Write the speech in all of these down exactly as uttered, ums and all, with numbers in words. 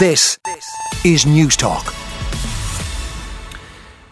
This is Newstalk.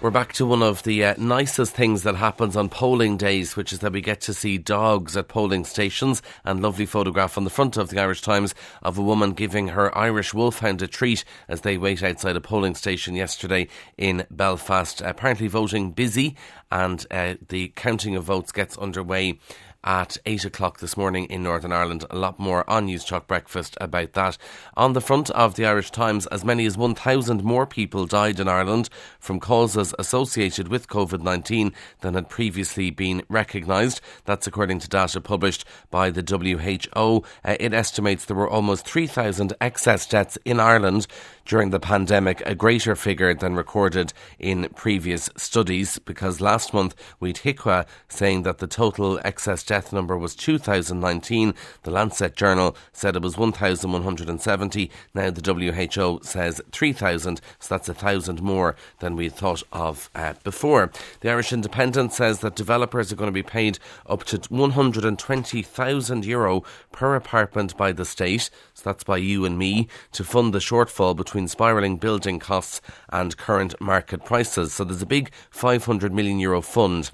We're back to one of the uh, nicest things that happens on polling days, which is that we get to see dogs at polling stations. And lovely photograph on the front of the Irish Times of a woman giving her Irish wolfhound a treat as they wait outside a polling station yesterday in Belfast. Apparently voting busy, and uh, the counting of votes gets underway at eight o'clock this morning in Northern Ireland. A lot more on Newstalk Breakfast about that. On the front of the Irish Times, as many as one thousand more people died in Ireland from causes associated with covid nineteen than had previously been recognised. That's according to data published by the W H O. Uh, it estimates there were almost three thousand excess deaths in Ireland during the pandemic, a greater figure than recorded in previous studies, because last month we'd HIQA saying that the total excess death number was two thousand nineteen. The Lancet journal said it was one thousand one hundred seventy. Now the W H O says three thousand, so that's one thousand more than we thought of uh, before. The Irish Independent says that developers are going to be paid up to one hundred twenty thousand euro per apartment by the state, so that's by you and me, to fund the shortfall between spiralling building costs and current market prices. So there's a big five hundred million euro fund,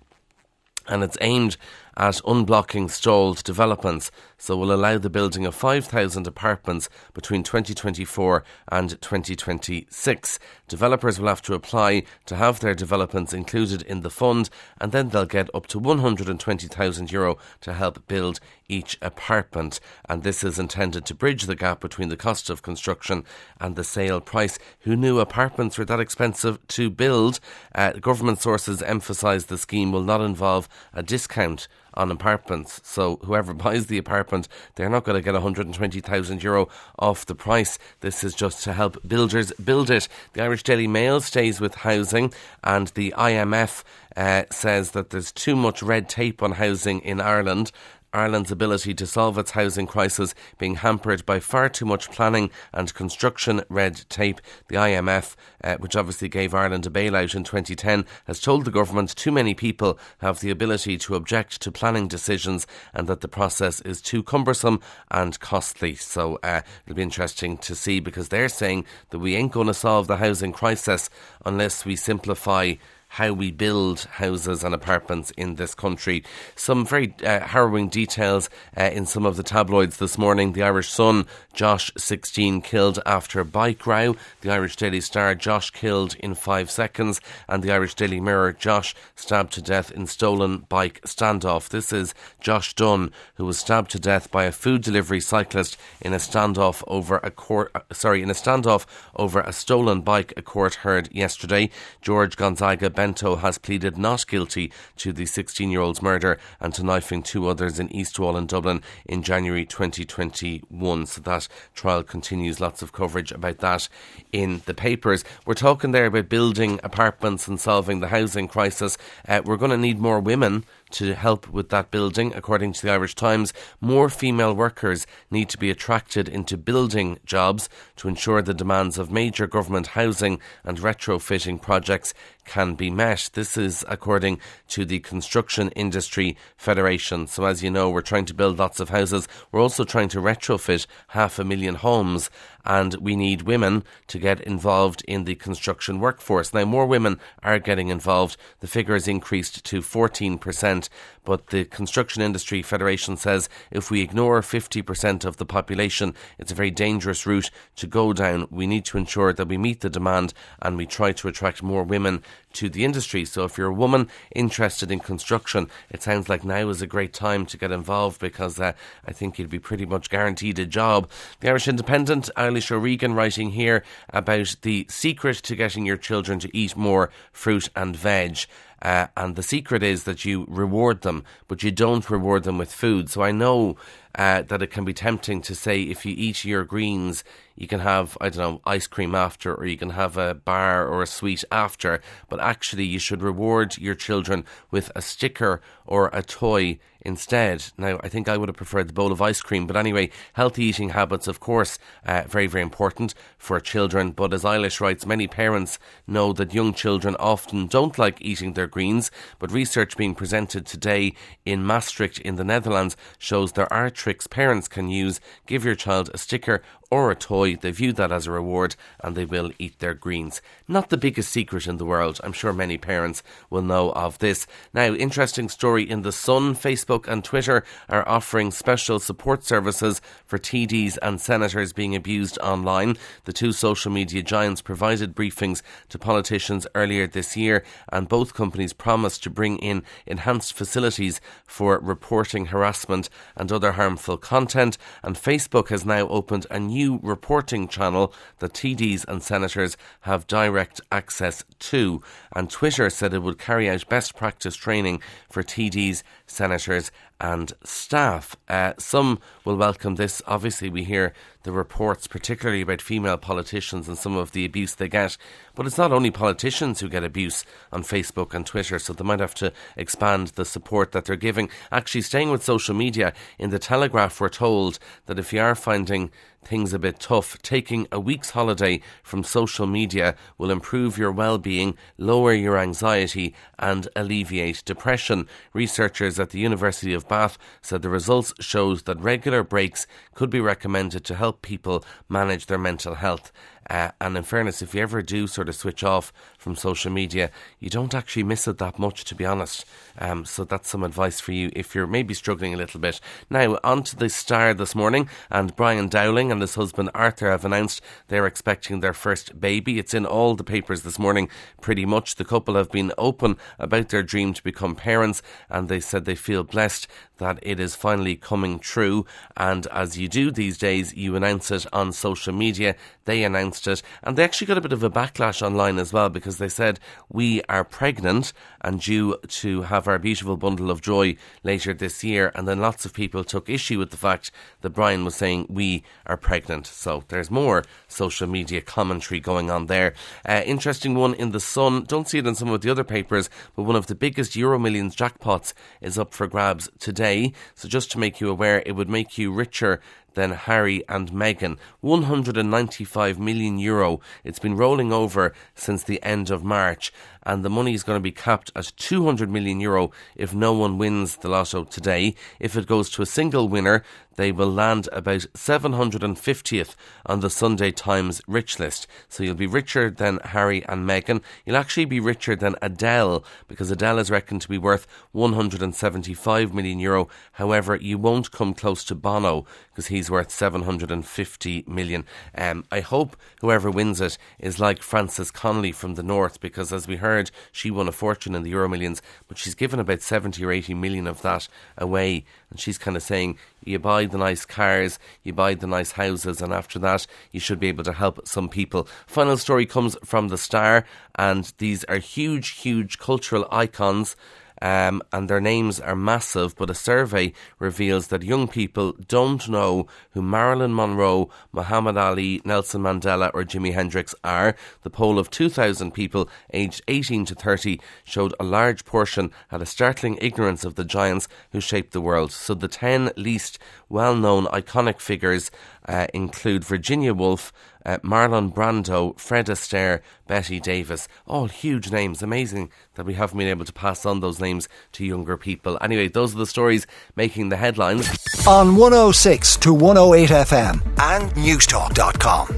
and it's aimed at unblocking stalled developments, so will allow the building of five thousand apartments between twenty twenty-four and twenty twenty-six. Developers will have to apply to have their developments included in the fund, and then they'll get up to one hundred twenty thousand euro to help build each apartment. And this is intended to bridge the gap between the cost of construction and the sale price. Who knew apartments were that expensive to build? Uh, government sources emphasise the scheme will not involve a discount on apartments, so whoever buys the apartment, they're not going to get one hundred twenty thousand euro off the price. This is just to help builders build it. The Irish Daily Mail stays with housing, and the I M F uh, says that there's too much red tape on housing in Ireland. Ireland's ability to solve its housing crisis being hampered by far too much planning and construction red tape. The I M F, uh, which obviously gave Ireland a bailout in twenty ten, has told the government too many people have the ability to object to planning decisions and that the process is too cumbersome and costly. So uh, it'll be interesting to see, because they're saying that we ain't going to solve the housing crisis unless we simplify how we build houses and apartments in this country. Some very uh, harrowing details uh, in some of the tabloids this morning. The Irish Sun, Josh, sixteen, killed after a bike row. The Irish Daily Star, Josh killed in five seconds. And the Irish Daily Mirror, Josh stabbed to death in stolen bike standoff. This is Josh Dunn, who was stabbed to death by a food delivery cyclist in a standoff over a court, sorry, in a standoff over a stolen bike. A court heard yesterday. George Gonzaga has pleaded not guilty to the sixteen-year-old's murder and to knifing two others in Eastwall in Dublin in January twenty twenty-one. So that trial continues. Lots of coverage about that in the papers. We're talking there about building apartments and solving the housing crisis. Uh, we're going to need more women to help with that building. According to the Irish Times, more female workers need to be attracted into building jobs to ensure the demands of major government housing and retrofitting projects can be met. This is according to the Construction Industry Federation. So as you know, we're trying to build lots of houses. We're also trying to retrofit half a million homes, and we need women to get involved in the construction workforce. Now, more women are getting involved. The figure has increased to fourteen percent, but the Construction Industry Federation says if we ignore fifty percent of the population, it's a very dangerous route to go down. We need to ensure that we meet the demand and we try to attract more women to the industry. So if you're a woman interested in construction, it sounds like now is a great time to get involved, because uh, I think you'd be pretty much guaranteed a job. The Irish Independent, Eilish O'Regan writing here about the secret to getting your children to eat more fruit and veg. Uh, and the secret is that you reward them, but you don't reward them with food. So I know uh, that it can be tempting to say if you eat your greens, you can have, I don't know, ice cream after, or you can have a bar or a sweet after. But actually, you should reward your children with a sticker or a toy instead. Now, I think I would have preferred the bowl of ice cream. But anyway, healthy eating habits, of course, uh, very, very important for children. But as Eilish writes, many parents know that young children often don't like eating their greens. But research being presented today in Maastricht in the Netherlands shows there are tricks parents can use. Give your child a sticker or a toy. They view that as a reward and they will eat their greens. Not the biggest secret in the world. I'm sure many parents will know of this. Now, interesting story in The Sun. Facebook and Twitter are offering special support services for T Ds and senators being abused online. The two social media giants provided briefings to politicians earlier this year, and both companies promised to bring in enhanced facilities for reporting harassment and other harmful content. And Facebook has now opened a new reporting channel that T Ds and senators have direct access to. And Twitter said it would carry out best practice training for T Ds, senators and staff. Uh, some will welcome this. Obviously, we hear the reports, particularly about female politicians and some of the abuse they get. But it's not only politicians who get abuse on Facebook and Twitter, so they might have to expand the support that they're giving. Actually, staying with social media, in The Telegraph, we're told that if you are finding things a bit tough, taking a week's holiday from social media will improve your well-being, lower your anxiety and alleviate depression. Researchers at the University of Bath said the results showed that regular breaks could be recommended to help people manage their mental health. Uh, and in fairness, if you ever do sort of switch off from social media, you don't actually miss it that much, to be honest. Um, so that's some advice for you if you're maybe struggling a little bit. Now, on to The Star this morning, and Brian Dowling and his husband Arthur have announced they're expecting their first baby. It's in all the papers this morning, pretty much. The couple have been open about their dream to become parents, and they said they feel blessed that it is finally coming true. And as you do these days, you announce it on social media. They announce it. And they actually got a bit of a backlash online as well, because they said, "We are pregnant and due to have our beautiful bundle of joy later this year." And then lots of people took issue with the fact that Brian was saying, "We are pregnant." So there's more social media commentary going on there. Uh, interesting one in The Sun. Don't see it in some of the other papers, but one of the biggest Euro Millions jackpots is up for grabs today. So just to make you aware, it would make you richer than Harry and Meghan. one hundred ninety-five million euro. It's been rolling over since the end of March, and the money is going to be capped at two hundred million euro if no one wins the lotto today. If it goes to a single winner, they will land about seven hundred fiftieth on the Sunday Times rich list. So you'll be richer than Harry and Meghan. You'll actually be richer than Adele, because Adele is reckoned to be worth one hundred seventy-five million euro. However, you won't come close to Bono, because he's worth seven hundred fifty million. Um, I hope whoever wins it is like Francis Connolly from the North, because as we heard, she won a fortune in the Euro Millions, but she's given about seventy or eighty million of that away. And she's kind of saying, you buy the nice cars, you buy the nice houses, and after that you should be able to help some people. Final story comes from The Star, and these are huge, huge cultural icons. Um, and their names are massive, but a survey reveals that young people don't know who Marilyn Monroe, Muhammad Ali, Nelson Mandela or Jimi Hendrix are. The poll of two thousand people aged eighteen to thirty showed a large portion had a startling ignorance of the giants who shaped the world. So the ten least well-known iconic figures uh, include Virginia Woolf, Uh, Marlon Brando, Fred Astaire, Betty Davis. All huge names. Amazing that we haven't been able to pass on those names to younger people. Anyway, those are the stories making the headlines. On one oh six to one oh eight F M and newstalk dot com.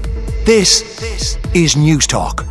This, this is Newstalk.